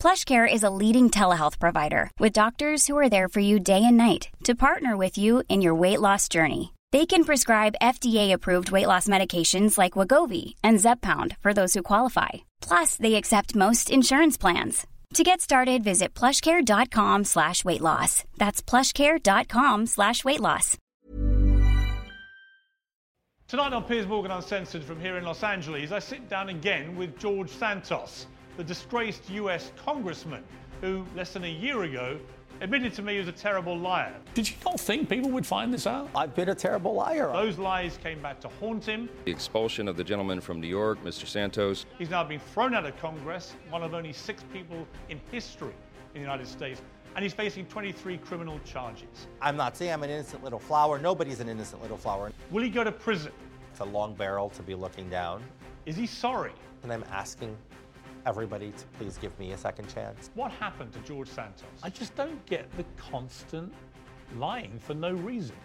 PlushCare is a leading telehealth provider with doctors who are there for you day and night to partner with you in your weight loss journey. They can prescribe FDA-approved weight loss medications like Wegovy and Zepbound for those who qualify. Plus, they accept most insurance plans. To get started, visit plushcare.com/weightloss. That's plushcare.com/weightloss. Tonight on Piers Morgan Uncensored from here in Los Angeles, I sit down again with George Santos, the disgraced US congressman who, less than a year ago, admitted to me he was a terrible liar. Did you not think people would find this out? I've been a terrible liar. Those lies came back to haunt him. The expulsion of the gentleman from New York, Mr. Santos. He's now been thrown out of Congress, one of only six people in history in the United States, and he's facing 23 criminal charges. I'm not saying I'm an innocent little flower. Nobody's an innocent little flower. Will he go to prison? It's a long barrel to be looking down. Is he sorry? And I'm asking everybody to please give me a second chance. What happened to George Santos? I just don't get the constant lying for no reason.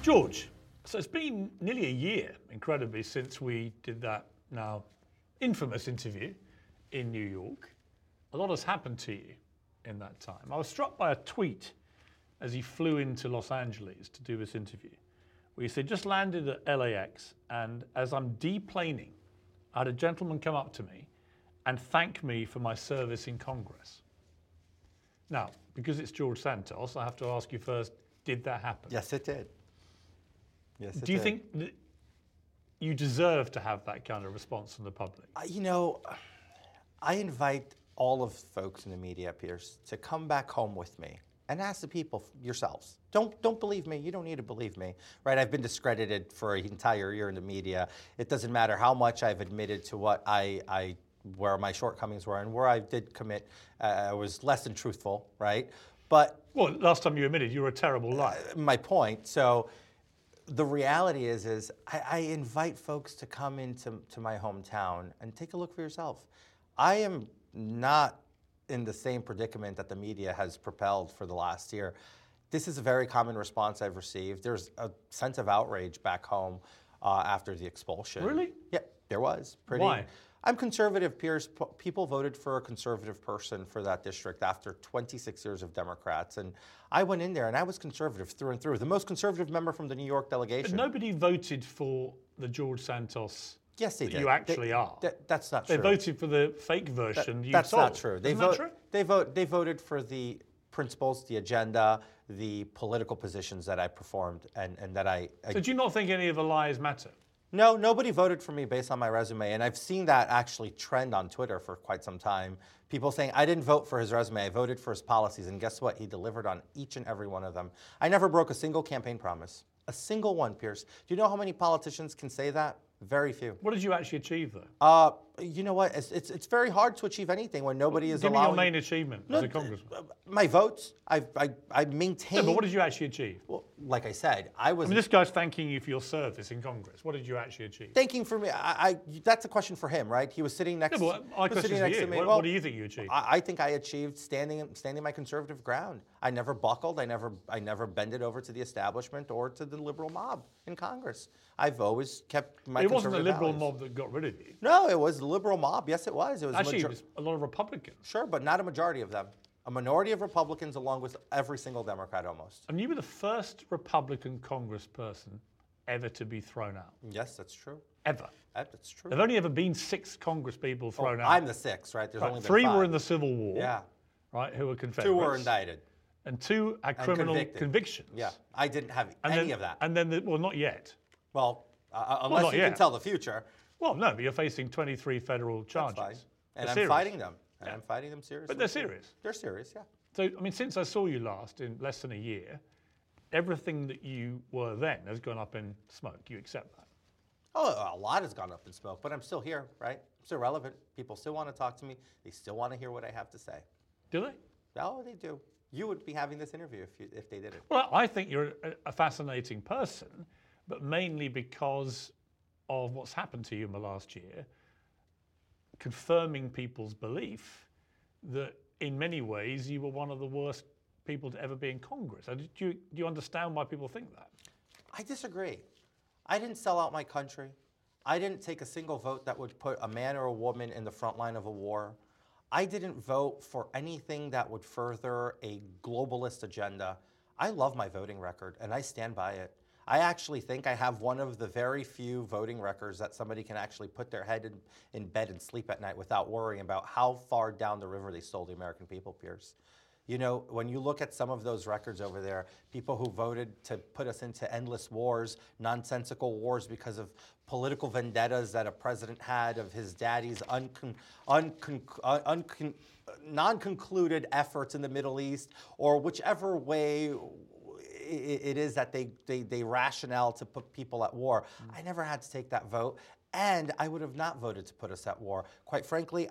George, so it's been nearly a year, incredibly, since we did that now infamous interview in New York. A lot has happened to you in that time. I was struck by a tweet as he flew into Los Angeles to do this interview, where he said, just landed at LAX, and as I'm deplaning, I had a gentleman come up to me and thank me for my service in Congress. Now, because it's George Santos, I have to ask you first, did that happen? Yes, it did. Yes, it did. Do you think that you deserve to have that kind of response from the public? I invite all of folks in the media, Piers, to come back home with me and ask the people yourselves. Don't believe me. You don't need to believe me, right? I've been discredited for an entire year in the media. It doesn't matter how much I've admitted to what I where my shortcomings were and where I did commit. I was less than truthful, right? But well, last time you admitted, you were a terrible liar. My point. So the reality is I invite folks to come into my hometown and take a look for yourself. I am not in the same predicament that the media has propelled for the last year. This is a very common response I've received. There's a sense of outrage back home after the expulsion. Really? Yeah, there was. Why? I'm conservative, Piers. People voted for a conservative person for that district after 26 years of Democrats. And I went in there and I was conservative through and through. The most conservative member from the New York delegation. But nobody voted for the George Santos. Yes, they did. You actually are. That's not true. They voted for the fake version you sold. That's not true. They voted for the principles, the agenda, the political positions that I performed and that I... So do you not think any of the lies matter? No, nobody voted for me based on my resume. And I've seen that actually trend on Twitter for quite some time. People saying, I didn't vote for his resume, I voted for his policies. And guess what? He delivered on each and every one of them. I never broke a single campaign promise. A single one, Piers. Do you know how many politicians can say that? Very few. What did you actually achieve, though? You know what? It's very hard to achieve anything when nobody is allowing... Give me your main achievement as a congressman. My votes. I maintained... No, but what did you actually achieve? Well, like I said, I was... I mean, this guy's thanking you for your service in Congress. What did you actually achieve? Thanking for me. That's a question for him, right? He was sitting next to me. What do you think you achieved? I think I achieved standing my conservative ground. I never buckled. I never bended over to the establishment or to the liberal mob in Congress. I've always kept my conservative values. It wasn't the liberal mob that got rid of you. No, it was the liberal mob. Yes, it was. It was a lot of Republicans. Sure, but not a majority of them. A minority of Republicans along with every single Democrat almost. And you were the first Republican congressperson ever to be thrown out. Yes, that's true. Ever. That's true. There have only ever been six congresspeople thrown out. I'm the sixth, right? There's only been three five. Were in the Civil War, yeah, right, who were Confederates. Two were indicted. And two had criminal convictions. Yeah, I didn't have any of that. And then, not yet. Well, unless you can tell the future. Well, no, but you're facing 23 federal charges. That's fine. And I'm fighting them. And I'm fighting them seriously. But they're serious. They're serious, yeah. So, I mean, since I saw you last in less than a year, everything that you were then has gone up in smoke. You accept that? Oh, a lot has gone up in smoke, but I'm still here, right? I'm still relevant. People still want to talk to me. They still want to hear what I have to say. Do they? Oh, they do. You would be having this interview if they didn't. Well, I think you're a fascinating person, but mainly because of what's happened to you in the last year, confirming people's belief that in many ways you were one of the worst people to ever be in Congress. Do you understand why people think that? I disagree. I didn't sell out my country. I didn't take a single vote that would put a man or a woman in the front line of a war. I didn't vote for anything that would further a globalist agenda. I love my voting record, and I stand by it. I actually think I have one of the very few voting records that somebody can actually put their head in bed and sleep at night without worrying about how far down the river they stole the American people, Piers. You know, when you look at some of those records over there, people who voted to put us into endless wars, nonsensical wars because of political vendettas that a president had of his daddy's non-concluded efforts in the Middle East, or whichever way it is that they rationale to put people at war. I never had to take that vote, and I would have not voted to put us at war. Quite frankly,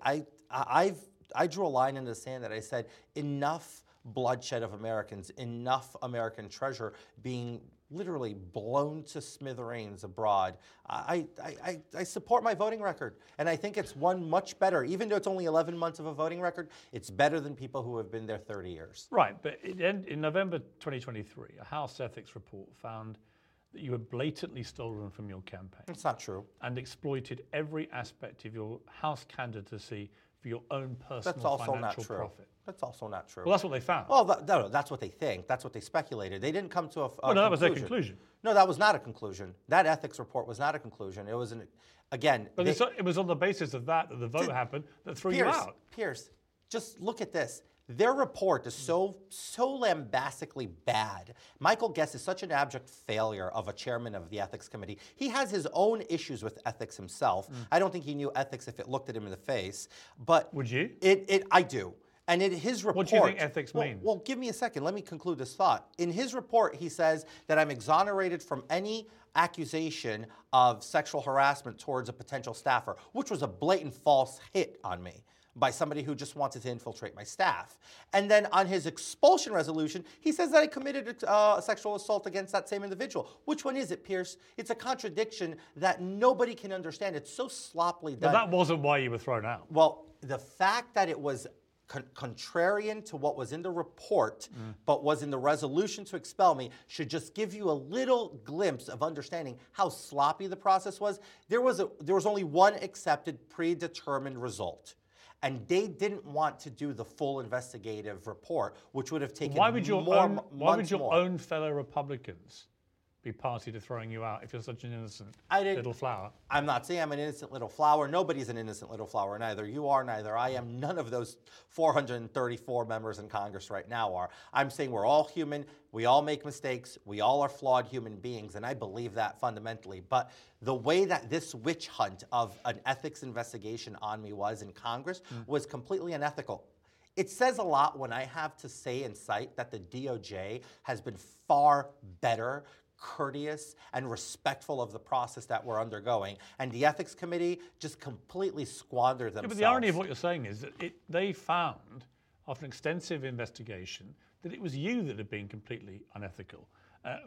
I drew a line in the sand that I said, enough bloodshed of Americans, enough American treasure being literally blown to smithereens abroad. I support my voting record, and I think it's one much better. Even though it's only 11 months of a voting record, it's better than people who have been there 30 years. Right, but in November 2023, a House ethics report found that you had blatantly stolen from your campaign. It's not true. And exploited every aspect of your House candidacy for your own personal financial profit. That's also not true. Well, that's what they found. Well, no, that's what they think. That's what they speculated. They didn't come to a conclusion. That was their conclusion. No, that was not a conclusion. That ethics report was not a conclusion. It was it was on the basis of that the vote happened that threw you out. Piers, just look at this. Their report is so lambastically bad. Michael Guest is such an abject failure of a chairman of the ethics committee. He has his own issues with ethics himself. I don't think he knew ethics if it looked at him in the face. But would you? I do. And in his report... What do you think ethics means? Well, give me a second. Let me conclude this thought. In his report, he says that I'm exonerated from any accusation of sexual harassment towards a potential staffer, which was a blatant false hit on me by somebody who just wanted to infiltrate my staff. And then on his expulsion resolution, he says that I committed a sexual assault against that same individual. Which one is it, Pierce? It's a contradiction that nobody can understand. It's so sloppily done. But that wasn't why you were thrown out. Well, the fact that it was contrarian to what was in the report, but was in the resolution to expel me, should just give you a little glimpse of understanding how sloppy the process was. There was only one accepted predetermined result. And they didn't want to do the full investigative report, which would have taken Why would your own fellow Republicans be party to throwing you out if you're such an innocent little flower? I'm not saying I'm an innocent little flower. Nobody's an innocent little flower. Neither you are, neither I am. None of those 434 members in Congress right now are. I'm saying we're all human. We all make mistakes. We all are flawed human beings, and I believe that fundamentally. But the way that this witch hunt of an ethics investigation on me was in Congress was completely unethical. It says a lot when I have to say and cite that the DOJ has been far better, courteous, and respectful of the process that we're undergoing. And the ethics committee just completely squandered themselves. Yeah, but the irony of what you're saying is that they found, after an extensive investigation, that it was you that had been completely unethical.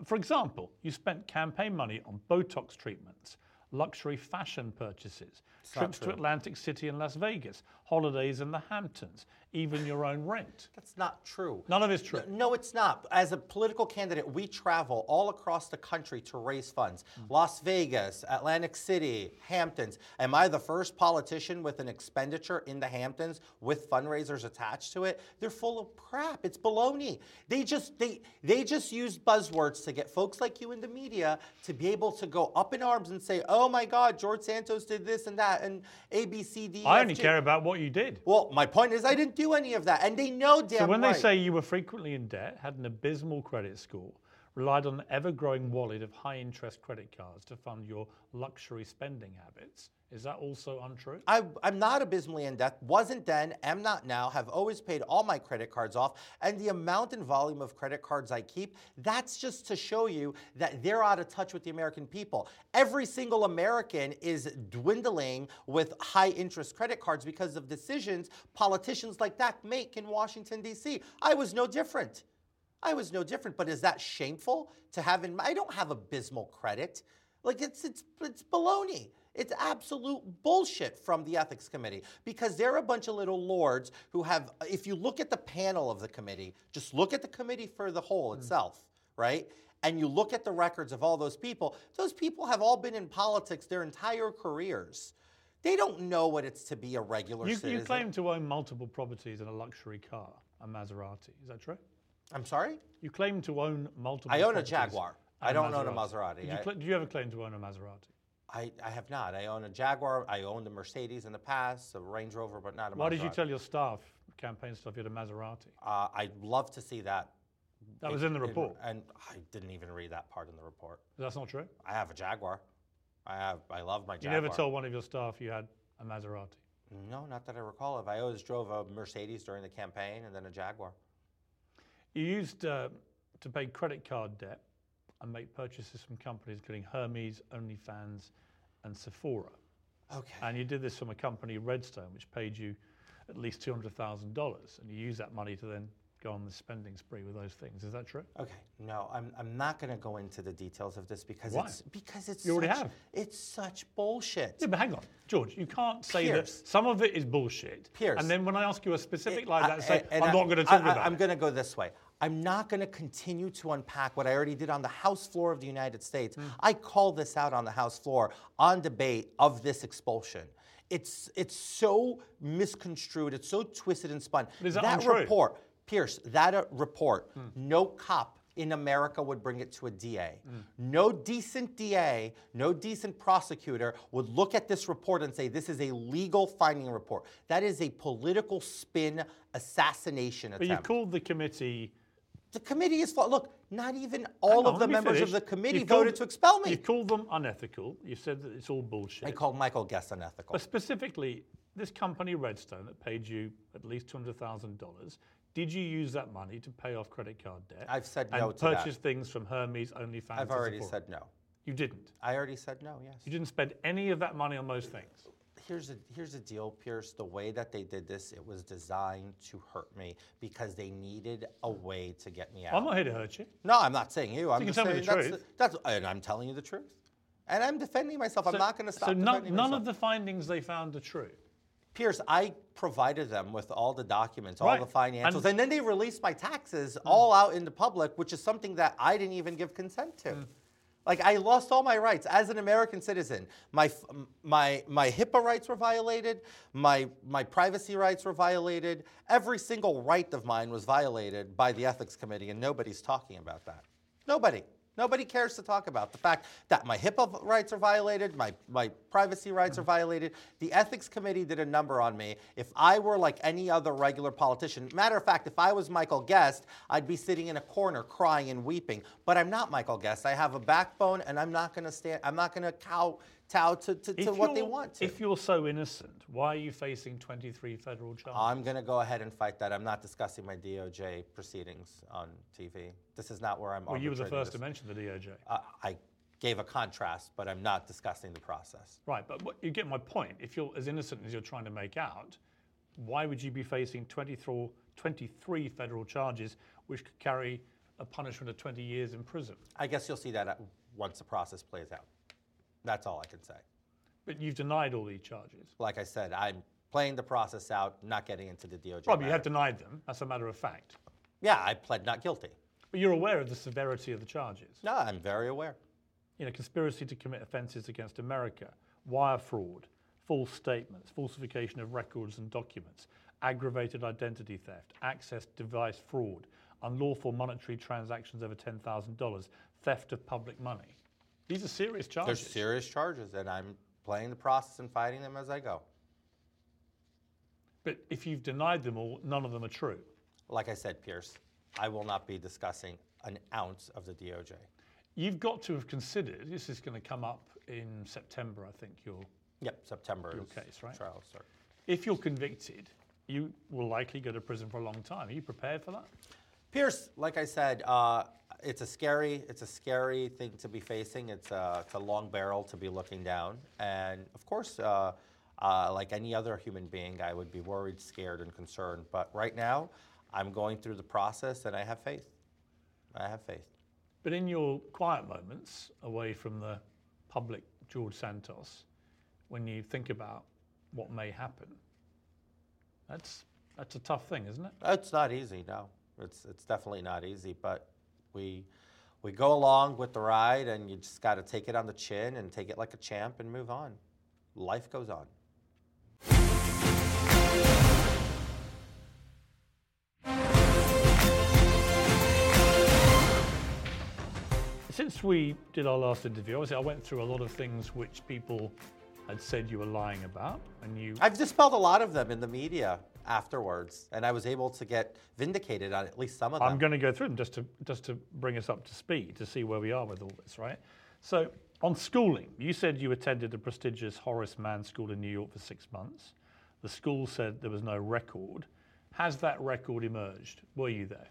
For example, you spent campaign money on Botox treatments, luxury fashion purchases, trips to Atlantic City and Las Vegas, holidays in the Hamptons, even your own rent. That's not true. None of it's true. No, it's not. As a political candidate, we travel all across the country to raise funds. Las Vegas, Atlantic City, Hamptons. Am I the first politician with an expenditure in the Hamptons with fundraisers attached to it? They're full of crap. It's baloney. They just use buzzwords to get folks like you in the media to be able to go up in arms and say, oh my God, George Santos did this and that, and A, B, C, D, I only care about what you did. Well, my point is I didn't do any of that, and they know damn right. So when they say you were frequently in debt, had an abysmal credit score, relied on an ever-growing wallet of high-interest credit cards to fund your luxury spending habits. Is that also untrue? I'm not abysmally in debt, wasn't then, am not now, have always paid all my credit cards off, and the amount and volume of credit cards I keep, that's just to show you that they're out of touch with the American people. Every single American is dwindling with high-interest credit cards because of decisions politicians like that make in Washington, D.C. I was no different, but is that shameful to have in mind? I don't have abysmal credit. Like, it's baloney. It's absolute bullshit from the ethics committee because they're a bunch of little lords who have, if you look at the panel of the committee, just look at the committee for the whole itself, right? And you look at the records of all those people have all been in politics their entire careers. They don't know what it's to be a regular citizen. You claim to own multiple properties and a luxury car, a Maserati. Is that true? I'm sorry? You claim to own multiple properties. I own a Jaguar. I don't own a Maserati. Do you ever claim to own a Maserati? I have not. I own a Jaguar. I owned a Mercedes in the past, a Range Rover, but not a Maserati. Why did you tell your staff, campaign staff, you had a Maserati? I'd love to see that. That was in the report. And I didn't even read that part in the report. That's not true? I have a Jaguar. I love my Jaguar. You never told one of your staff you had a Maserati? No, not that I recall of. I always drove a Mercedes during the campaign and then a Jaguar. You used to pay credit card debt and make purchases from companies including Hermes, OnlyFans, and Sephora. Okay. And you did this from a company, Redstone, which paid you at least $200,000, and you used that money to then go on the spending spree with those things. Is that true? Okay. No, I'm not going to go into the details of this because Why? because it's you already have. It's such bullshit. Yeah, but hang on, George. You can't say that some of it is bullshit. Piers. And then when I ask you a specific I'm not going to talk about it. I'm going to go this way. I'm not going to continue to unpack what I already did on the House floor of the United States. I called this out on the House floor on debate of this expulsion. It's so misconstrued. It's so twisted and spun. But is that untrue? Report, Pierce, that report, no cop in America would bring it to a DA. No decent DA, no decent prosecutor would look at this report and say, this is a legal finding report. That is a political spin assassination attempt. But you called the committee... The committee is... Look, not even all of the members of the committee voted to expel me. You called them unethical. You said that it's all bullshit. I called Michael Guest unethical. But specifically, this company, Redstone, that paid you at least $200,000... Did you use that money to pay off credit card debt? I've said no to that. And purchase things from Hermes, OnlyFans. I've already said no. You didn't? I already said no, yes. You didn't spend any of that money on those things? Here's the deal, Pierce. The way that they did this, it was designed to hurt me because they needed a way to get me out. I'm not here to hurt you. No, I'm not saying you. I'm just saying that's and I'm telling you the truth. And I'm defending myself. So, I'm not going to stop defending myself. So none of the findings they found are true? Pierce, I provided them with all the documents, all the financials, and then they released my taxes all out in the public, which is something that I didn't even give consent to. Like, I lost all my rights as an American citizen. My HIPAA rights were violated. My privacy rights were violated. Every single right of mine was violated by the ethics committee, and nobody's talking about that. Nobody cares to talk about the fact that my HIPAA rights are violated, my privacy rights are violated. The ethics committee did a number on me. If I were like any other regular politician, matter of fact, if I was Michael Guest, I'd be sitting in a corner crying and weeping. But I'm not Michael Guest. I have a backbone, and I'm not going to stand. I'm not going to kowtow to what they want to. If you're so innocent, why are you facing 23 federal charges? I'm going to go ahead and fight that. I'm not discussing my DOJ proceedings on TV. This is not where I'm Well, you were the first to mention the DOJ. I gave a contrast, but I'm not discussing the process. Right, but you get my point. If you're as innocent as you're trying to make out, why would you be facing 23 federal charges, which could carry a punishment of 20 years in prison? I guess you'll see that once the process plays out. That's all I can say. But you've denied all these charges. Like I said, I'm playing the process out, not getting into the DOJ. Probably you have denied them. That's a matter of fact. Yeah, I pled not guilty. But you're aware of the severity of the charges? No, I'm very aware. You know, conspiracy to commit offenses against America, wire fraud, false statements, falsification of records and documents, aggravated identity theft, access device fraud, unlawful monetary transactions over $10,000, theft of public money. These are serious charges. They're serious charges, and I'm playing the process and fighting them as I go. But if you've denied them all, none of them are true. Like I said, Pierce, I will not be discussing an ounce of the DOJ. You've got to have considered, this is going to come up in September, I think, September is case, right? Trial start. If you're convicted, you will likely go to prison for a long time. Are you prepared for that? Piers, like I said, it's a scary thing to be facing. It's a long barrel to be looking down. And of course, like any other human being, I would be worried, scared, and concerned. But right now, I'm going through the process, and I have faith. But in your quiet moments, away from the public George Santos, when you think about what may happen, that's a tough thing, isn't it? It's not easy, no. It's definitely not easy, but we go along with the ride, and you just got to take it on the chin and take it like a champ and move on. Life goes on. Since we did our last interview, obviously I went through a lot of things which people had said you were lying about, and I've dispelled a lot of them in the media afterwards, and I was able to get vindicated on at least some of them. I'm going to go through them just to bring us up to speed, to see where we are with all this, right? So, on schooling, you said you attended the prestigious Horace Mann School in New York for 6 months. The school said there was no record. Has that record emerged? Were you there?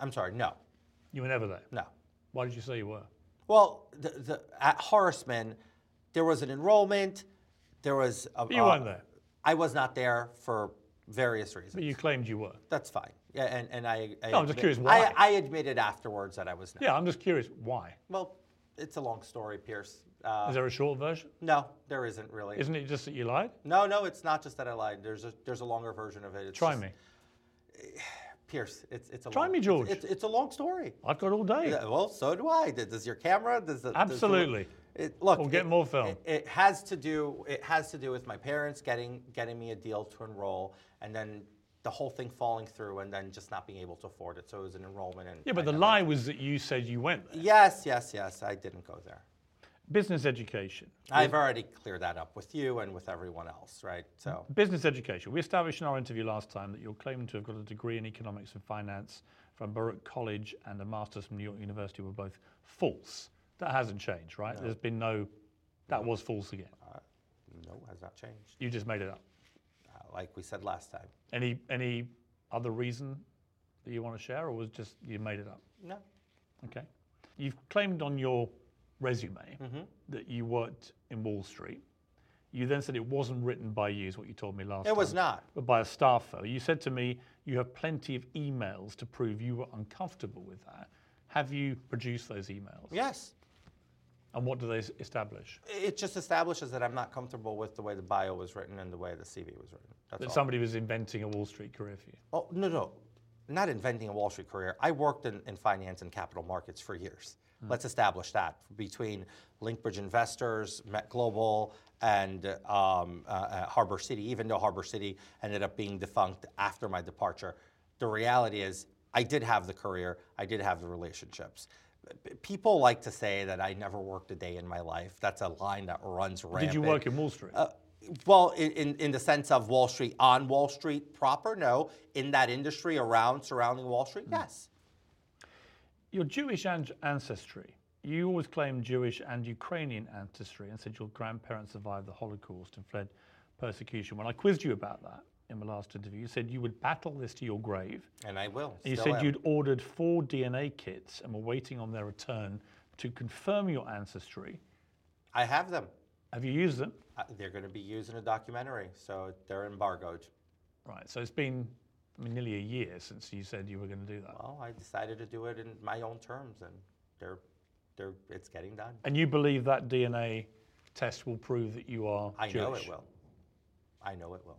I'm sorry, no. You were never there? No. Why did you say you were? Well, at Horace Mann, there was an enrollment. There was a... You weren't there. I was not there for various reasons. But you claimed you were. That's fine. Yeah, and I'm just curious why. I admitted afterwards that I was not. Yeah, I'm just curious why. Well, it's a long story, Pierce. Is there a short version? No, there isn't really. Isn't it just that you lied? No, it's not just that I lied. There's a longer version of it. It's Pierce, it's a try long... Try me, George. It's a long story. I've got all day. Well, so do I. Does your camera... Absolutely. We'll get more film. It has to do with my parents getting me a deal to enroll, and then the whole thing falling through, and then just not being able to afford it. So it was an enrollment. And yeah, but the lie was that you said you went there. Yes. I didn't go there. Business education. I've already cleared that up with you and with everyone else, right? So business education. We established in our interview last time that you're claiming to have got a degree in economics and finance from Baruch College and a master's from New York University were both false. That hasn't changed, right? No. There's been no... That was false again. No, it has not changed. You just made it up. Like we said last time. Any other reason that you want to share, or was just you made it up? No. Okay. You've claimed on your resume that you worked in Wall Street. You then said it wasn't written by you, is what you told me last time. It was not. But by a staff fellow. You said to me you have plenty of emails to prove you were uncomfortable with that. Have you produced those emails? Yes. And what do they establish? It just establishes that I'm not comfortable with the way the bio was written and the way the CV was written. That somebody was inventing a Wall Street career for you? Oh, no. Not inventing a Wall Street career. I worked in finance and capital markets for years. Mm. Let's establish that. Between Linkbridge Investors, Met Global, and Harbor City, even though Harbor City ended up being defunct after my departure, the reality is I did have the career. I did have the relationships. People like to say that I never worked a day in my life. That's a line that runs rampant. Did you work in Wall Street? Well, in the sense of Wall Street, on Wall Street proper, no. In that industry surrounding Wall Street, yes. Your Jewish ancestry. You always claimed Jewish and Ukrainian ancestry and said your grandparents survived the Holocaust and fled persecution. When I quizzed you about that in my last interview, you said you would battle this to your grave. And I will. And you said you'd ordered 4 DNA kits and were waiting on their return to confirm your ancestry. I have them. Have you used them? They're going to be used in a documentary, so they're embargoed. Right, so it's been nearly a year since you said you were going to do that. Well, I decided to do it in my own terms, and it's getting done. And you believe that DNA test will prove that you are Jewish? I know it will.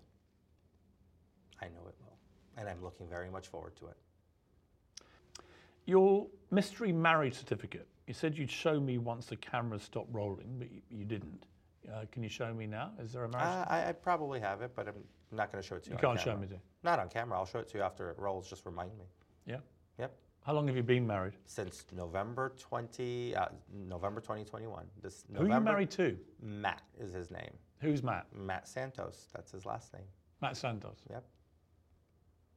And I'm looking very much forward to it. Your mystery marriage certificate. You said you'd show me once the cameras stopped rolling, but you didn't. Can you show me now? Is there a marriage certificate? I probably have it, but I'm not going to show it to you. You can't show me to? Not on camera. I'll show it to you after it rolls. Just remind me. Yeah? Yep. How long have you been married? Since November 2021. Who are you married to? Matt is his name. Who's Matt? Matt Santos. That's his last name. Matt Santos? Yep.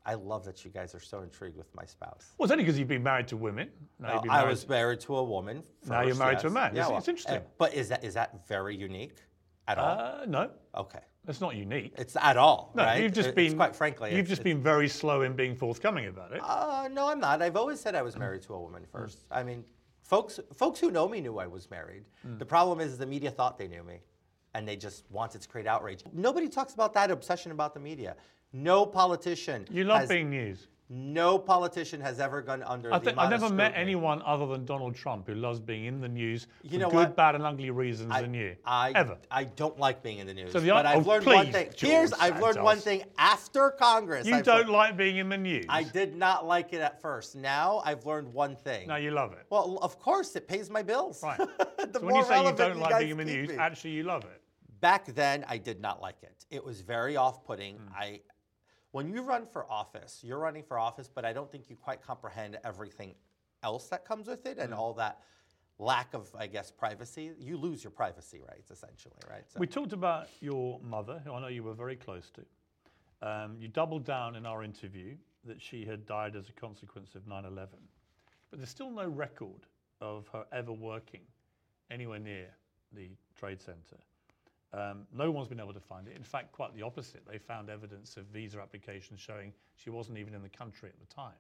I love that you guys are so intrigued with my spouse. Well, it's only because you've been married to women. Now no, I was married to a woman. First, now you're married to a man. Yeah, it's interesting. But is that very unique at all? No. Okay. It's not unique. It's at all. No, right? Quite frankly, you've just been very slow in being forthcoming about it. No, I'm not. I've always said I was married to a woman first. I mean, folks who know me knew I was married. The problem is the media thought they knew me, and they just wanted to create outrage. Nobody talks about that obsession about the media. No politician. You love being news. No politician has ever gone under the amount of scrutiny. I've never met anyone other than Donald Trump who loves being in the news for good, bad, and ugly reasons than you. Ever. I don't like being in the news. I've learned one thing after Congress. You don't like being in the news. I did not like it at first. Now I've learned one thing. Now you love it. Well, of course, it pays my bills. Right. So when you say you don't like being in the news, actually you love it. Back then, I did not like it. It was very off-putting. When you run for office, you're running for office, but I don't think you quite comprehend everything else that comes with it and all that lack of, I guess, privacy. You lose your privacy rights, essentially, right? So. We talked about your mother, who I know you were very close to. You doubled down in our interview that she had died as a consequence of 9/11. But there's still no record of her ever working anywhere near the Trade Center. No one's been able to find it. In fact, quite the opposite. They found evidence of visa applications showing she wasn't even in the country at the time.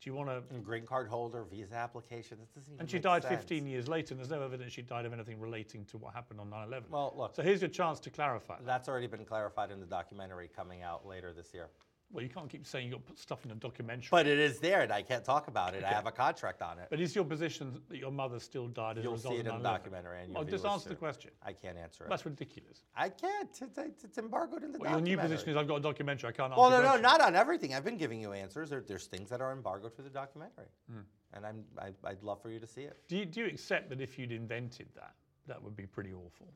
Do you want to... Green card holder, visa application, that doesn't even And she died sense. 15 years later, and there's no evidence she died of anything relating to what happened on 9/11. Well, look... So here's your chance to clarify. That's already been clarified in the documentary coming out later this year. Well, you can't keep saying you've got to put stuff in a documentary. But it is there, and I can't talk about it. Okay. I have a contract on it. But is your position that your mother still died as a result of 9/11? You'll see it in the documentary. And just answer the question. I can't answer it. That's ridiculous. I can't. It's embargoed in the documentary. Your new position is I've got a documentary. I can't answer it. Well, no, not on everything. I've been giving you answers. There's things that are embargoed through the documentary. And I'd love for you to see it. Do you accept that if you'd invented that would be pretty awful?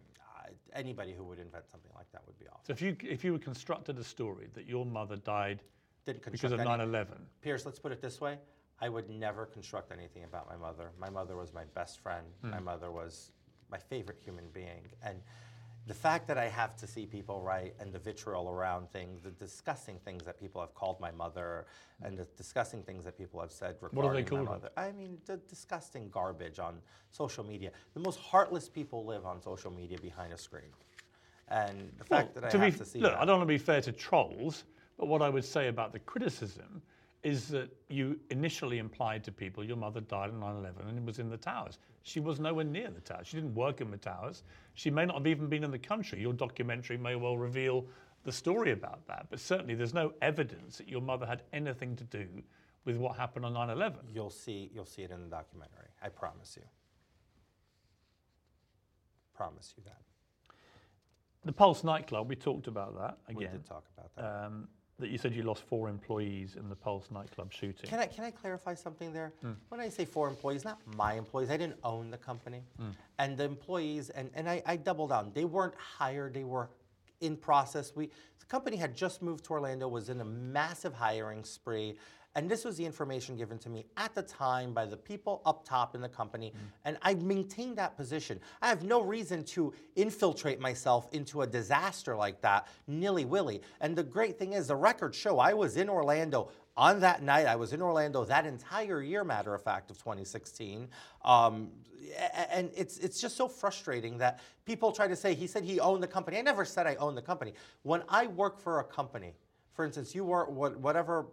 Anybody who would invent something like that would be awful. So if you had constructed a story that your mother died because of 9/11. Piers, let's put it this way. I would never construct anything about my mother. My mother was my best friend. My mother was my favorite human being. And the fact that I have to see people write and the vitriol around things, the disgusting things that people have called my mother and the disgusting things that people have said regarding what are they called my mother. I mean, the disgusting garbage on social media. The most heartless people live on social media behind a screen. And the fact that I don't want to be fair to trolls, but what I would say about the criticism is that you initially implied to people your mother died on 9/11 and was in the towers. She was nowhere near the towers. She didn't work in the towers. She may not have even been in the country. Your documentary may well reveal the story about that, but certainly there's no evidence that your mother had anything to do with what happened on 9/11. You'll see it in the documentary. I promise you. Promise you that. The Pulse nightclub, we talked about that again. We did talk about that. That you said you lost 4 employees in the Pulse nightclub shooting. Can I clarify something there? When I say 4 employees, not my employees. I didn't own the company. And the employees, and I double down. They weren't hired. They were in process. The company had just moved to Orlando, was in a massive hiring spree. And this was the information given to me at the time by the people up top in the company. And I maintained that position. I have no reason to infiltrate myself into a disaster like that, nilly-willy. And the great thing is, the records show I was in Orlando on that night. I was in Orlando that entire year, matter of fact, of 2016. And it's just so frustrating that people try to say, he said he owned the company. I never said I owned the company. When I work for a company, for instance, you work whatever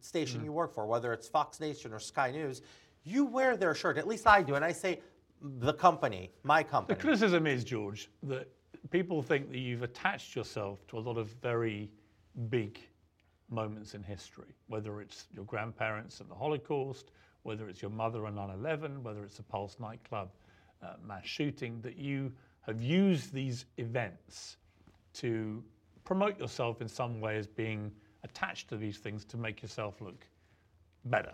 station you work for, whether it's Fox Nation or Sky News, you wear their shirt. At least I do, and I say the company, my company. The criticism is, George, that people think that you've attached yourself to a lot of very big moments in history, whether it's your grandparents and the Holocaust, whether it's your mother and 9/11, whether it's the Pulse nightclub mass shooting, that you have used these events to promote yourself in some way as being attached to these things to make yourself look better.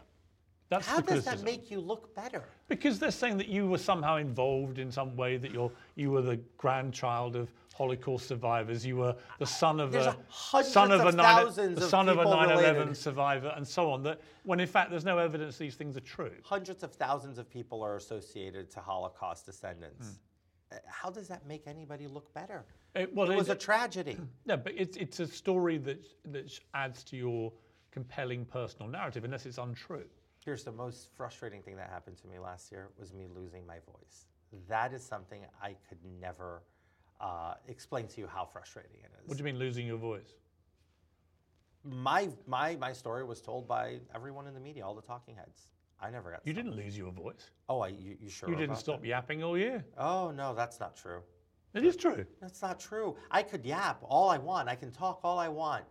How does that make you look better? Because they're saying that you were somehow involved in some way, that you were the grandchild of Holocaust survivors, you were the son of a 9/11 survivor, and so on. That when in fact there's no evidence these things are true. Hundreds of thousands of people are associated to Holocaust descendants. How does that make anybody look better? It was a tragedy. No, but it's a story that adds to your compelling personal narrative unless it's untrue. Here's the most frustrating thing that happened to me last year was me losing my voice. That is something I could never explain to you how frustrating it is. What do you mean losing your voice? My story was told by everyone in the media, all the talking heads. I never got. You didn't lose your voice. Oh, you sure? You didn't stop yapping all year. Oh no, that's not true. It is true. That's not true. I could yap all I want. I can talk all I want,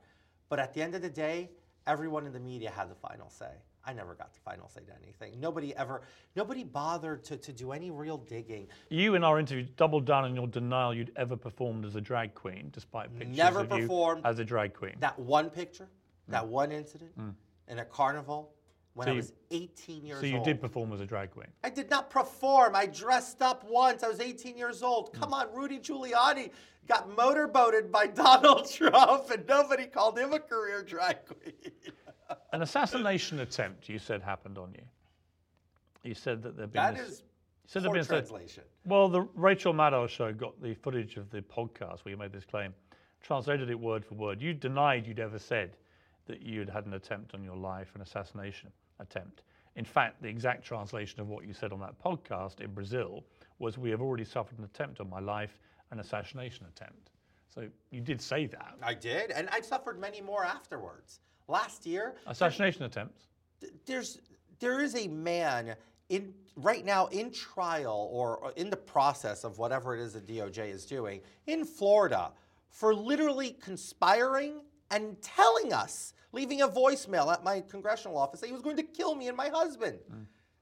but at the end of the day, everyone in the media had the final say. I never got the final say to anything. Nobody bothered to do any real digging. You in our interview doubled down on your denial you'd ever performed as a drag queen, despite pictures never of performed you as a drag queen. That one picture, that one incident in a carnival when I was 18 years old. So you did perform as a drag queen? I did not perform. I dressed up once. I was 18 years old. Come on, Rudy Giuliani got motorboated by Donald Trump and nobody called him a career drag queen. An assassination attempt, you said, happened on you. You said that there'd been poor translation. Well, the Rachel Maddow show got the footage of the podcast where you made this claim, translated it word for word. You denied you'd ever said that you'd had an attempt on your life, an assassination attempt. In fact, the exact translation of what you said on that podcast in Brazil was, "We have already suffered an attempt on my life, an assassination attempt." So you did say that. I did, and I suffered many more afterwards. Last year, assassination attempts. There is a man right now in trial or in the process of whatever it is the DOJ is doing in Florida for literally conspiring and telling us, leaving a voicemail at my congressional office that he was going to kill me and my husband.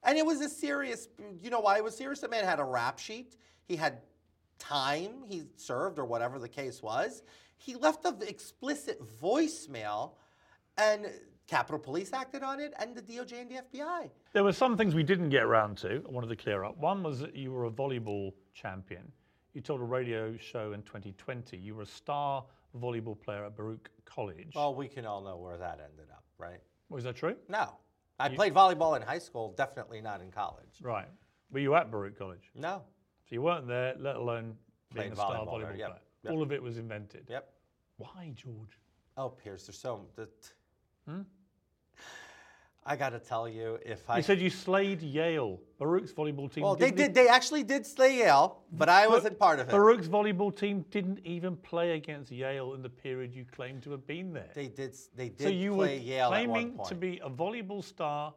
And it was a serious, you know why it was serious? The man had a rap sheet. He had time he served or whatever the case was. He left an explicit voicemail. And Capitol Police acted on it, and the DOJ and the FBI. There were some things we didn't get around to, I wanted to clear up. One was that you were a volleyball champion. You told a radio show in 2020 you were a star volleyball player at Baruch College. Well, we can all know where that ended up, right? Was that true? No. I played volleyball in high school, definitely not in college. Right. Were you at Baruch College? No. So you weren't there, let alone being a star volleyball player. Yep. All of it was invented. Yep. Why, George? Oh, Piers, there's so... I gotta tell you, if I... You said you slayed Yale, Baruch's volleyball team. Well, they actually did slay Yale, but I wasn't part of it. Baruch's volleyball team didn't even play against Yale in the period you claimed to have been there. They did. So you play Yale at one point. Claiming to be a volleyball star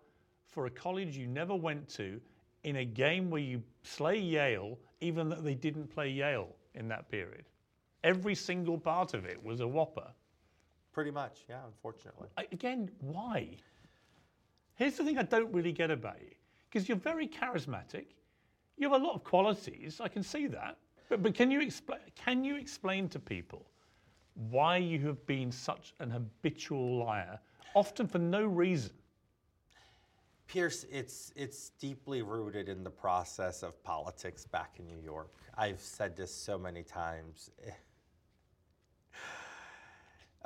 for a college you never went to in a game where you slay Yale, even though they didn't play Yale in that period. Every single part of it was a whopper. Pretty much, yeah, unfortunately. Again, why? Here's the thing I don't really get about you. Because you're very charismatic. You have a lot of qualities. I can see that. But can you explain to people why you have been such an habitual liar, often for no reason? Pierce, it's deeply rooted in the process of politics back in New York. I've said this so many times.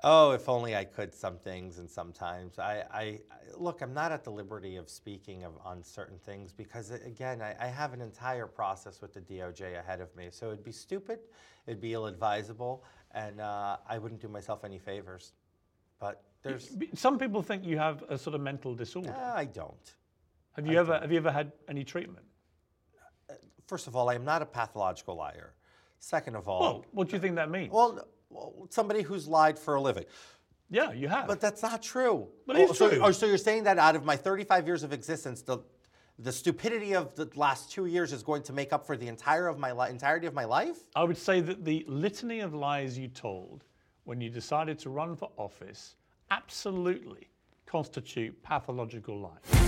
Oh, if only I could some things, and sometimes I look, I'm not at the liberty of speaking on certain things because, again, I have an entire process with the DOJ ahead of me. So it'd be stupid, it'd be ill-advisable, and I wouldn't do myself any favors. But there's... Some people think you have a sort of mental disorder. I don't. Have you ever had any treatment? First of all, I am not a pathological liar. Second of all... Well, what do you think that means? Well, somebody who's lied for a living. Yeah, you have. But that's not true. But it's true. So you're saying that out of my 35 years of existence, the stupidity of the last 2 years is going to make up for the entirety of my life? I would say that the litany of lies you told when you decided to run for office absolutely constitute pathological lies.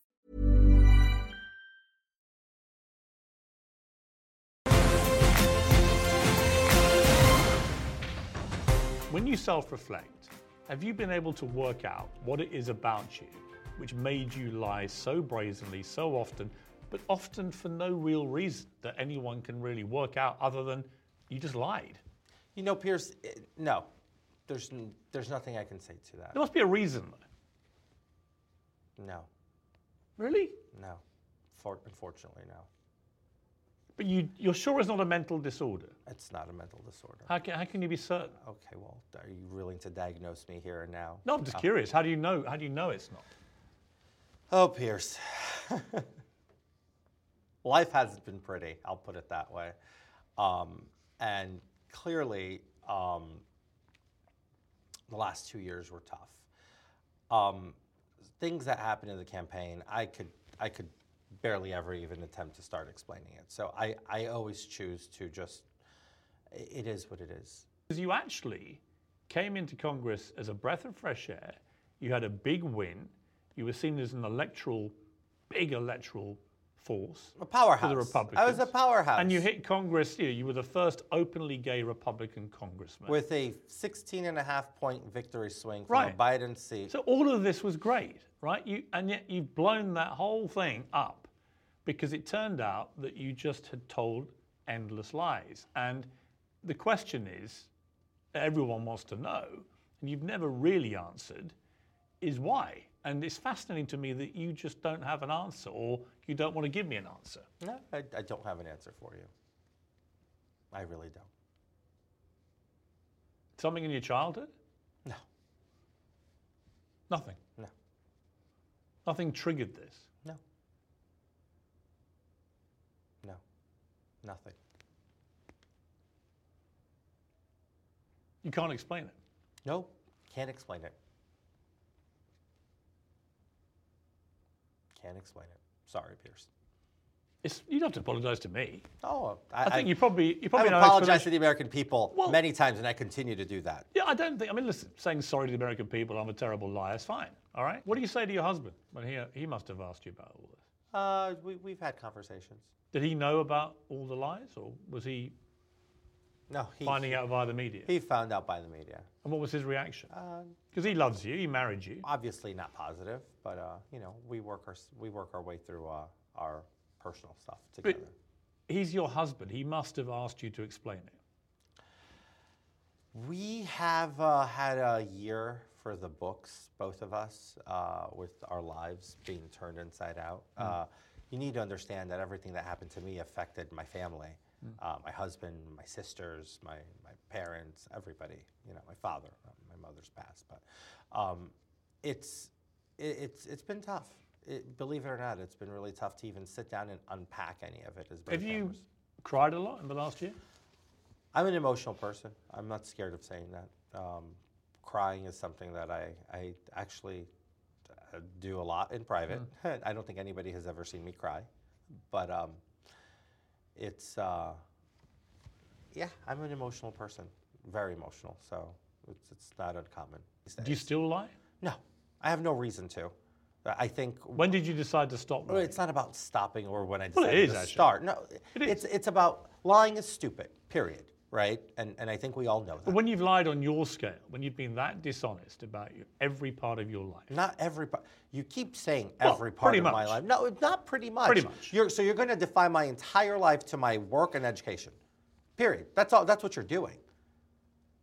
When you self-reflect, have you been able to work out what it is about you which made you lie so brazenly so often, but often for no real reason that anyone can really work out other than you just lied? You know, Piers, no. There's nothing I can say to that. There must be a reason, though. No. Really? No. Unfortunately, no. But you're sure it's not a mental disorder? It's not a mental disorder. How can you be certain? Okay, well, are you willing to diagnose me here and now? No, I'm just curious. How do you know it's not? Oh, Pierce. Life hasn't been pretty, I'll put it that way. And clearly, the last 2 years were tough. Things that happened in the campaign, I could barely ever even attempt to start explaining it. So I always choose to just, it is what it is. Because you actually came into Congress as a breath of fresh air. You had a big win. You were seen as an big electoral force. A powerhouse. For the Republicans. I was a powerhouse. And you hit Congress, you were the first openly gay Republican congressman. With a 16.5-point victory swing from a Biden seat. So all of this was great, right? And yet you've blown that whole thing up. Because it turned out that you just had told endless lies. And the question is, everyone wants to know, and you've never really answered, is why? And it's fascinating to me that you just don't have an answer, or you don't want to give me an answer. No, I don't have an answer for you. I really don't. Something in your childhood? No. Nothing? No. Nothing triggered this? Nothing. You can't explain it? No, can't explain it. Can't explain it. Sorry, Pierce. You don't have to apologize to me. Oh, I think you probably I've apologized to the American people many times, and I continue to do that. Yeah, listen, saying sorry to the American people, I'm a terrible liar, is fine, all right? What do you say to your husband when he must have asked you about all this? We've had conversations. Did he know about all the lies, or was he finding out via the media? He found out by the media. And what was his reaction? Because he loves you, he married you. Obviously not positive, but we work our way through our personal stuff together. But he's your husband. He must have asked you to explain it. We have had a year for the books, both of us, with our lives being turned inside out. You need to understand that everything that happened to me affected my family, my husband, my sisters, my parents, everybody. You know, my father, my mother's passed, but it's been tough. Believe it or not, it's been really tough to even sit down and unpack any of it. Have you cried a lot in the last year? I'm an emotional person. I'm not scared of saying that. Crying is something that I actually do a lot in private. I don't think anybody has ever seen me cry, but I'm an emotional person, very emotional, so it's not uncommon. Do you still lie? No, I have no reason to. I think. When did you decide to stop lying? It's not about stopping or when I decided to start. No, it's about lying is stupid. Period. Right? And I think we all know that. But when you've lied on your scale, when you've been that dishonest about every part of your life. Not every part. You keep saying every part of my life. No, not pretty much. Pretty much. So you're going to define my entire life to my work and education. Period. That's all. That's what you're doing.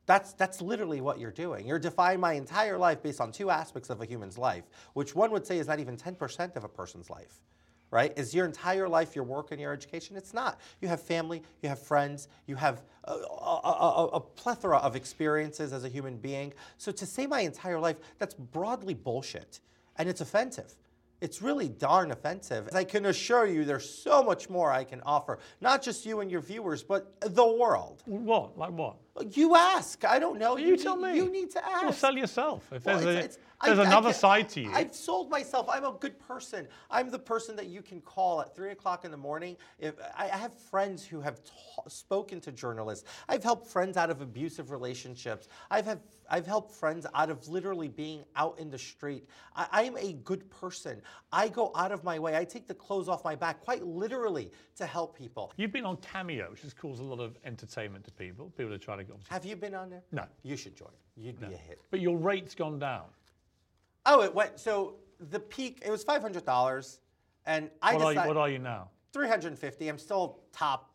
That's literally what you're doing. You're defining my entire life based on two aspects of a human's life, which one would say is not even 10% of a person's life. Right? Is your entire life your work and your education? It's not. You have family, you have friends, you have a plethora of experiences as a human being. So to say my entire life, that's broadly bullshit, and it's offensive. It's really darn offensive. I can assure you there's so much more I can offer, not just you and your viewers, but the world. What? Like what? You ask. I don't know. You tell me. You need to ask. Well, sell yourself. If there's another side to you. I've sold myself. I'm a good person. I'm the person that you can call at 3 o'clock in the morning. I have friends who have spoken to journalists. I've helped friends out of abusive relationships. I've helped friends out of literally being out in the street. I am a good person. I go out of my way. I take the clothes off my back, quite literally, to help people. You've been on Cameo, which has caused a lot of entertainment to people. People are trying to obviously. Have you been on there? No. You should join. You'd be a hit. But your rate's gone down. Oh, it went. So the peak, it was $500, and I decided. What are you now? 350. I'm still top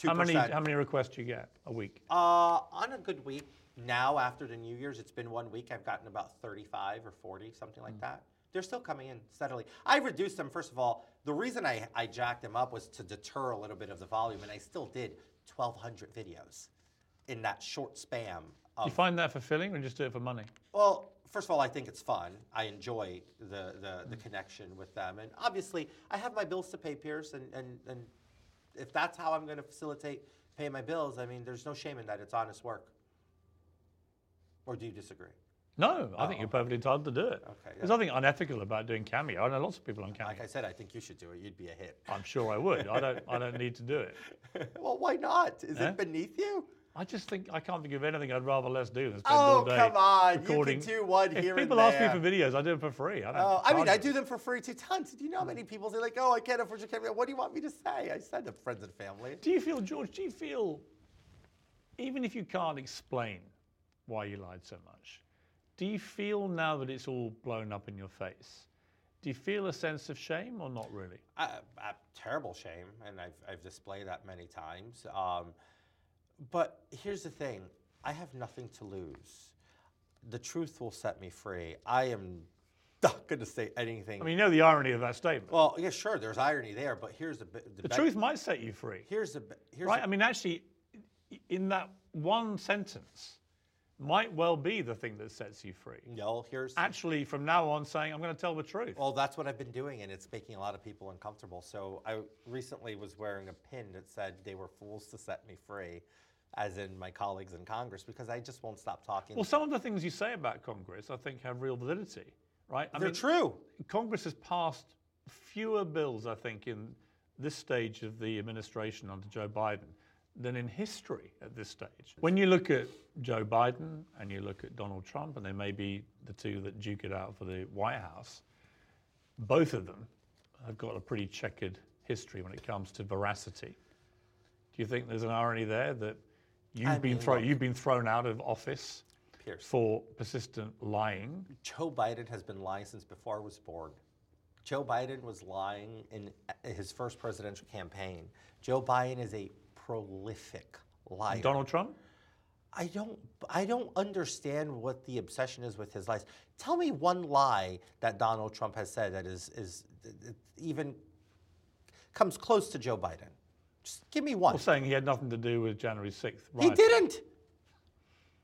2%. How many requests do you get a week? On a good week. Now, after the New Year's, it's been 1 week. I've gotten about 35 or 40, something like that. They're still coming in steadily. I reduced them, first of all. The reason I jacked them up was to deter a little bit of the volume, and I still did 1,200 videos in that short spam. You find that fulfilling, or just do it for money? Well, first of all, I think it's fun. I enjoy the connection with them. And obviously, I have my bills to pay, Piers, and if that's how I'm going to facilitate paying my bills, I mean, there's no shame in that. It's honest work. Or do you disagree? No, I think you're perfectly entitled to do it. Okay, yeah. There's nothing unethical about doing Cameo. I know lots of people on Cameo. Like I said, I think you should do it. You'd be a hit. I'm sure I would. I don't need to do it. Well, why not? Is it beneath you? I just think I can't think of anything I'd rather less do than spend all day recording. Oh, come on. You can do one here and there. If people ask me for videos, I do them for free. I do them for free too. Tons. Do you know how many people say, like, oh, I can't afford your camera. What do you want me to say? I send them friends and family. Do you feel, George, even if you can't explain why you lied so much, do you feel now that it's all blown up in your face? Do you feel a sense of shame or not really? Terrible shame, and I've displayed that many times. But here's the thing, I have nothing to lose. The truth will set me free. I am not going to say anything. I mean, you know the irony of that statement. Well, yeah, sure, there's irony there, but here's the truth might set you free. Right? I mean, actually, in that one sentence might well be the thing that sets you free. No, actually, from now on, saying, I'm going to tell the truth. Well, that's what I've been doing, and it's making a lot of people uncomfortable. So I recently was wearing a pin that said, they were fools to set me free, as in my colleagues in Congress, because I just won't stop talking. Well, some of the things you say about Congress, I think, have real validity, right? They're true. Congress has passed fewer bills, I think, in this stage of the administration under Joe Biden than in history at this stage. When you look at Joe Biden and you look at Donald Trump, and they may be the two that duke it out for the White House, both of them have got a pretty checkered history when it comes to veracity. Do you think there's an irony there that you've been thrown out of office, Pierce, for persistent lying? Joe Biden has been lying since before I was born. Joe Biden was lying in his first presidential campaign. Joe Biden is a prolific liar. Donald Trump? I don't understand what the obsession is with his lies. Tell me one lie that Donald Trump has said that is even comes close to Joe Biden. Just give me one. Well, saying he had nothing to do with January 6th. Right? He didn't.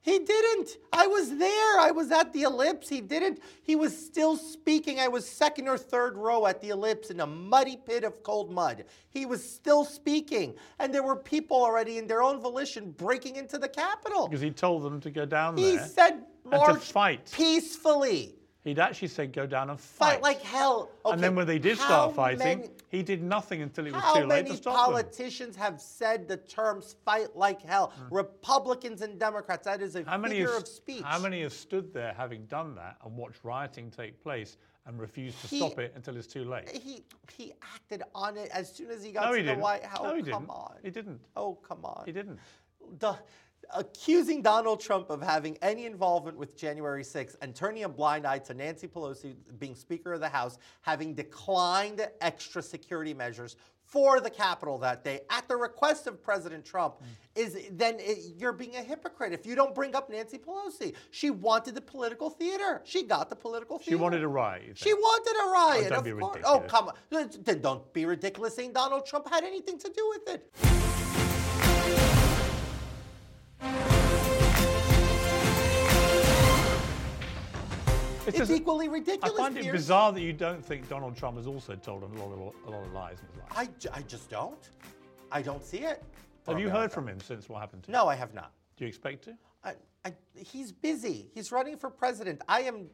He didn't. I was there. I was at the Ellipse. He didn't. He was still speaking. I was second or third row at the Ellipse in a muddy pit of cold mud. He was still speaking. And there were people already in their own volition breaking into the Capitol. Because he told them to go down there. He said march to fight peacefully. He'd actually said go down and fight. Fight like hell. Okay, and then when they did start fighting, he did nothing until it was too late to stop them. How many politicians have said the terms fight like hell? Republicans and Democrats, that is a figure of speech. How many have stood there having done that and watched rioting take place and refused to stop it until it's too late? He acted on it as soon as he got to the White House. No, he didn't. He didn't. Oh, come on. He didn't. Accusing Donald Trump of having any involvement with January 6th and turning a blind eye to Nancy Pelosi being Speaker of the House, having declined extra security measures for the Capitol that day at the request of President Trump, you're being a hypocrite if you don't bring up Nancy Pelosi. She wanted the political theater. She got the political theater. She wanted a riot. She wanted a riot. Oh, don't be ridiculous. Oh, come on. Then don't be ridiculous saying Donald Trump had anything to do with it. It's equally ridiculous. I find it bizarre that you don't think Donald Trump has also told a lot of lies in his life. I just don't. I don't see it. Have you heard from him since what happened to you? No, I have not. Do you expect to? He's busy. He's running for president.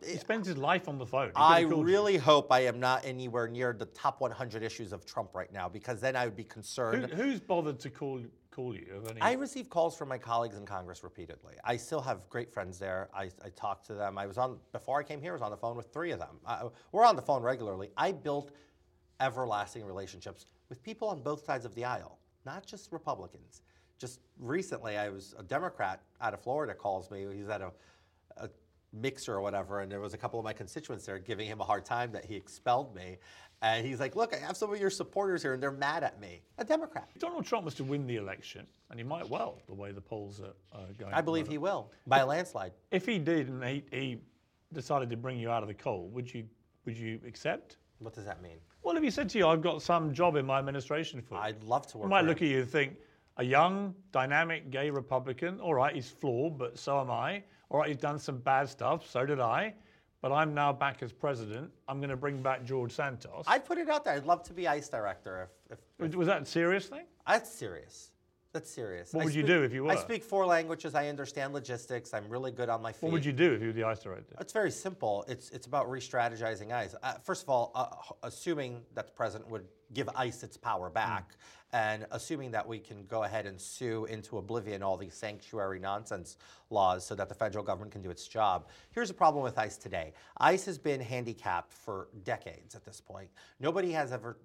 He spends his life on the phone. I really hope I am not anywhere near the top 100 issues of Trump right now, because then I would be concerned. Who's bothered to call you? I receive calls from my colleagues in Congress repeatedly. I still have great friends there. I talk to them. Before I came here, I was on the phone with three of them. We're on the phone regularly. I built everlasting relationships with people on both sides of the aisle, not just Republicans. Just recently, a Democrat out of Florida calls me. He's at a mixer or whatever, and there was a couple of my constituents there giving him a hard time that he expelled me. And he's like, look, I have some of your supporters here, and they're mad at me. A Democrat. Donald Trump was to win the election, and he might well, the way the polls are going. I believe he will, by a landslide. If he did and he decided to bring you out of the cold, would you accept? What does that mean? Well, if he said to you, I've got some job in my administration for you. I'd love to work for him. You might look at you and think, a young, dynamic, gay Republican. All right, he's flawed, but so am I. All right, he's done some bad stuff. So did I. But I'm now back as president. I'm going to bring back George Santos. I'd put it out there. I'd love to be ICE director. If was that a serious thing? That's serious. What would you do if you were? I speak four languages. I understand logistics. I'm really good on my feet. What would you do if you were the ICE director? It's very simple. It's about re-strategizing ICE. First of all, assuming that the president would give ICE its power back, and assuming that we can go ahead and sue into oblivion all these sanctuary nonsense laws so that the federal government can do its job. Here's a problem with ICE today. ICE has been handicapped for decades at this point. Nobody has ever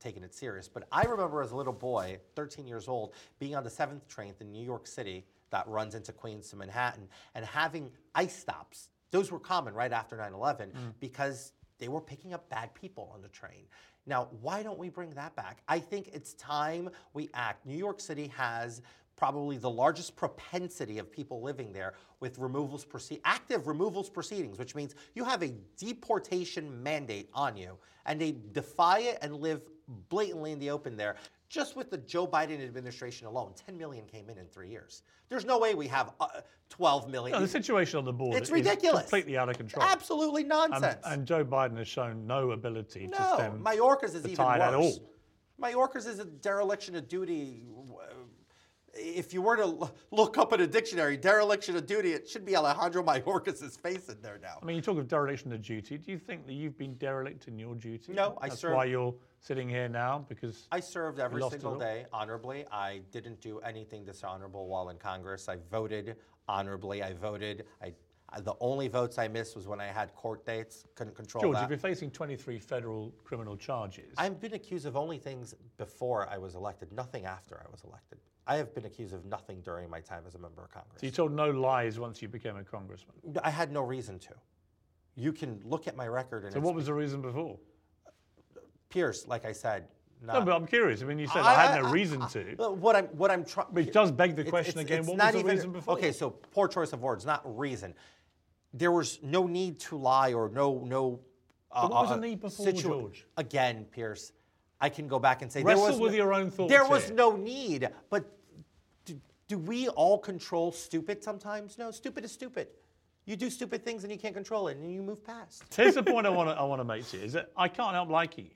taken it serious. But I remember as a little boy, 13 years old, being on the 7th train in New York City that runs into Queens to Manhattan and having ICE stops. Those were common right after 9/11 because they were picking up bad people on the train. Now, why don't we bring that back? I think it's time we act. New York City has probably the largest propensity of people living there with active removals proceedings, which means you have a deportation mandate on you, and they defy it and live blatantly in the open there. Just with the Joe Biden administration alone, 10 million came in 3 years. There's no way we have 12 million. No, the situation on the border is ridiculous. Completely out of control. It's absolutely nonsense. And Joe Biden has shown no ability to stem Mayorkas is the tide even worse. At all. Mayorkas is a dereliction of duty. If you were to look up in a dictionary, dereliction of duty, it should be Alejandro Mayorkas' face in there now. I mean, you talk of dereliction of duty. Do you think that you've been derelict in your duty? No, That's why you're sitting here now, because I served every single day honorably. I didn't do anything dishonorable while in Congress. I voted honorably. The only votes I missed was when I had court dates. Couldn't control that. George, you've been facing 23 federal criminal charges. I've been accused of only things before I was elected, nothing after I was elected. I have been accused of nothing during my time as a member of Congress. So you told no lies once you became a congressman? I had no reason to. You can look at my record. And so what was the reason before? Pierce, like I said. No, but I'm curious. I mean, you said I had no reason to. What I'm trying. It does beg the question again. What was the reason before? Okay, so poor choice of words, not reason. There was no need to lie or no. What was the need before, George? Again, Pierce, I can go back and say your own thoughts. There was no need, but do we all control stupid sometimes? No, stupid is stupid. You do stupid things and you can't control it, and you move past. Here's the point I want to make to you is that I can't help liking you.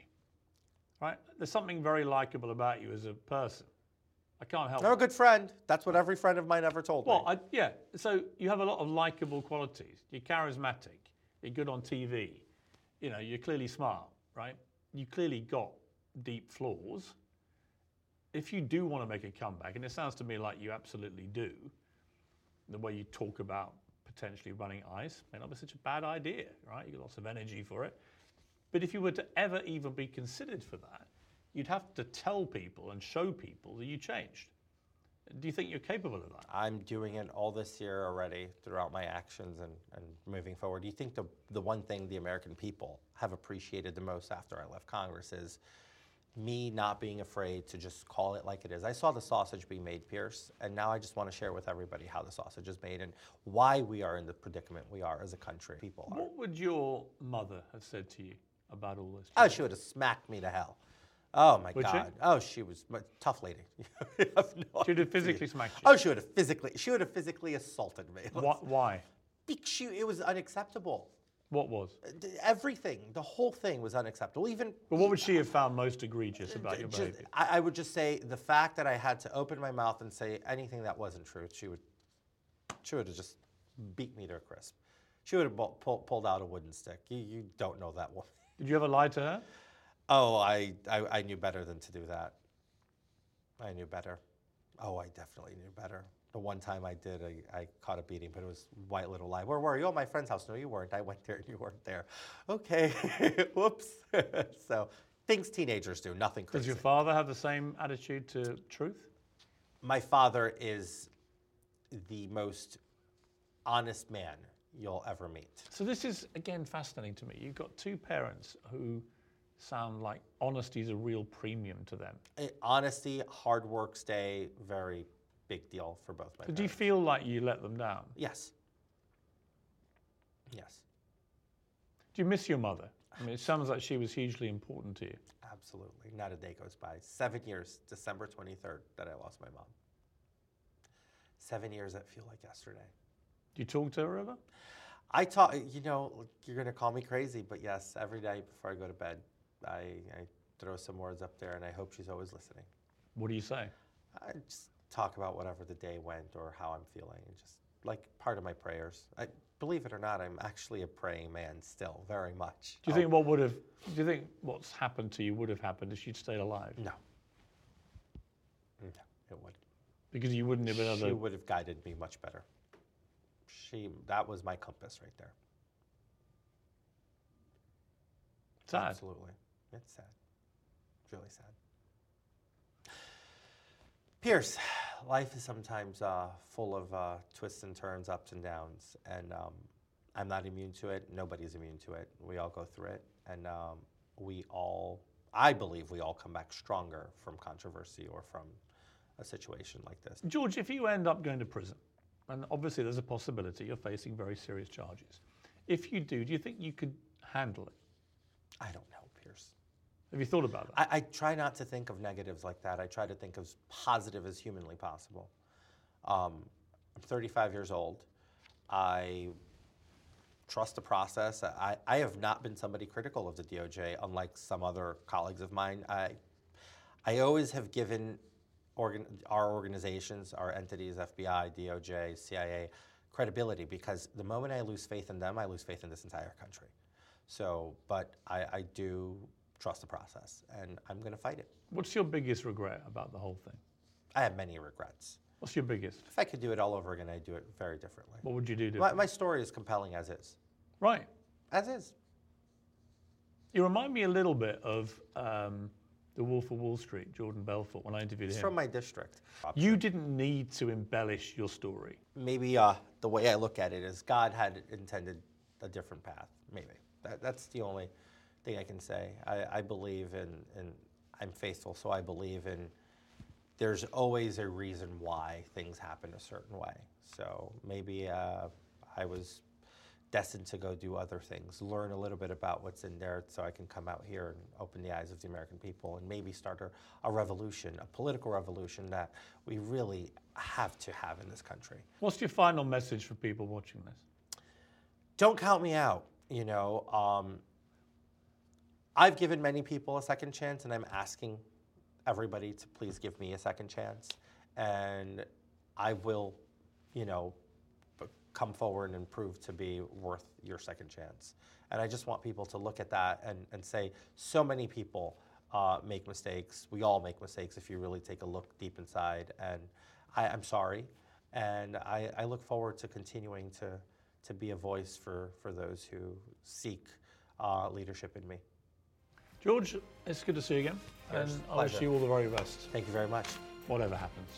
Right? There's something very likable about you as a person. I can't help it. You're a good friend. That's what every friend of mine ever told me. Well, yeah. So you have a lot of likable qualities. You're charismatic. You're good on TV. You know, you're clearly smart, right? You clearly got deep flaws. If you do want to make a comeback, and it sounds to me like you absolutely do, the way you talk about potentially running ICE may not be such a bad idea, right? You've got lots of energy for it. But if you were to ever even be considered for that, you'd have to tell people and show people that you changed. Do you think you're capable of that? I'm doing it all this year already throughout my actions and moving forward. Do you think the one thing the American people have appreciated the most after I left Congress is me not being afraid to just call it like it is? I saw the sausage being made, Pierce, and now I just want to share with everybody how the sausage is made and why we are in the predicament we are as a country. What would your mother have said to you about all this? Oh, she would have smacked me to hell. Oh, my God. Oh, she was a tough lady. She would have physically smacked you. Oh, she would have physically assaulted me. Why? Because it was unacceptable. What was? Everything. The whole thing was unacceptable. Even. But what would she have found most egregious about your behavior? I would just say the fact that I had to open my mouth and say anything that wasn't true, she would have just beat me to a crisp. She would have pulled out a wooden stick. You don't know that woman. Did you ever lie to her? Oh, I knew better than to do that. I knew better. Oh, I definitely knew better. The one time I did, I caught a beating, but it was white little lie. Where were you? Oh, my friend's house. No, you weren't. I went there and you weren't there. Okay. Whoops. So things teenagers do, nothing crazy. Does your father have the same attitude to truth? My father is the most honest man you'll ever meet. So this is, again, fascinating to me. You've got two parents who sound like honesty is a real premium to them. Honesty, hard work, stay, very big deal for both my parents. Do you feel like you let them down? Yes. Yes. Do you miss your mother? I mean, it sounds like she was hugely important to you. Absolutely. Not a day goes by. 7 years, December 23rd, that I lost my mom. 7 years that feel like yesterday. Do you talk to her ever? I talk, you know, you're going to call me crazy, but yes, every night before I go to bed, I throw some words up there and I hope she's always listening. What do you say? I just talk about whatever the day went or how I'm feeling, and just like part of my prayers. I believe it or not, I'm actually a praying man still, very much. Do you think what's happened to you would have happened if she'd stayed alive? No, it wouldn't. Because you wouldn't have been able to. She would have guided me much better. That was my compass right there. Sad. Absolutely. It's sad. It's really sad. Piers, life is sometimes full of twists and turns, ups and downs, and I'm not immune to it. Nobody's immune to it. We all go through it, and I believe we all come back stronger from controversy or from a situation like this. George, if you end up going to prison, and obviously there's a possibility you're facing very serious charges. If you do you think you could handle it? I don't know, Piers. Have you thought about that? I try not to think of negatives like that. I try to think as positive as humanly possible. I'm 35 years old. I trust the process. I have not been somebody critical of the DOJ, unlike some other colleagues of mine. I always have given our organizations, our entities, FBI, DOJ, CIA, credibility, because the moment I lose faith in them, I lose faith in this entire country. So, but I do trust the process, and I'm going to fight it. What's your biggest regret about the whole thing? I have many regrets. What's your biggest? If I could do it all over again, I'd do it very differently. What would you do differently? My story is compelling as is. Right. As is. You remind me a little bit of the Wolf of Wall Street, Jordan Belfort, when I interviewed him. He's from my district. You didn't need to embellish your story. Maybe the way I look at it is God had intended a different path, maybe. That's the only thing I can say. I believe in, and I'm faithful, so I believe in there's always a reason why things happen a certain way. So maybe I was destined to go do other things, learn a little bit about what's in there so I can come out here and open the eyes of the American people and maybe start a revolution, a political revolution that we really have to have in this country. What's your final message for people watching this? Don't count me out. You know, I've given many people a second chance, and I'm asking everybody to please give me a second chance, and I will, you know, come forward and prove to be worth your second chance. And I just want people to look at that and say, so many people make mistakes. We all make mistakes if you really take a look deep inside. And I'm sorry. And I look forward to continuing to be a voice for those who seek leadership in me. George, it's good to see you again. Yes, and I wish you all the very best. Thank you very much. Whatever happens.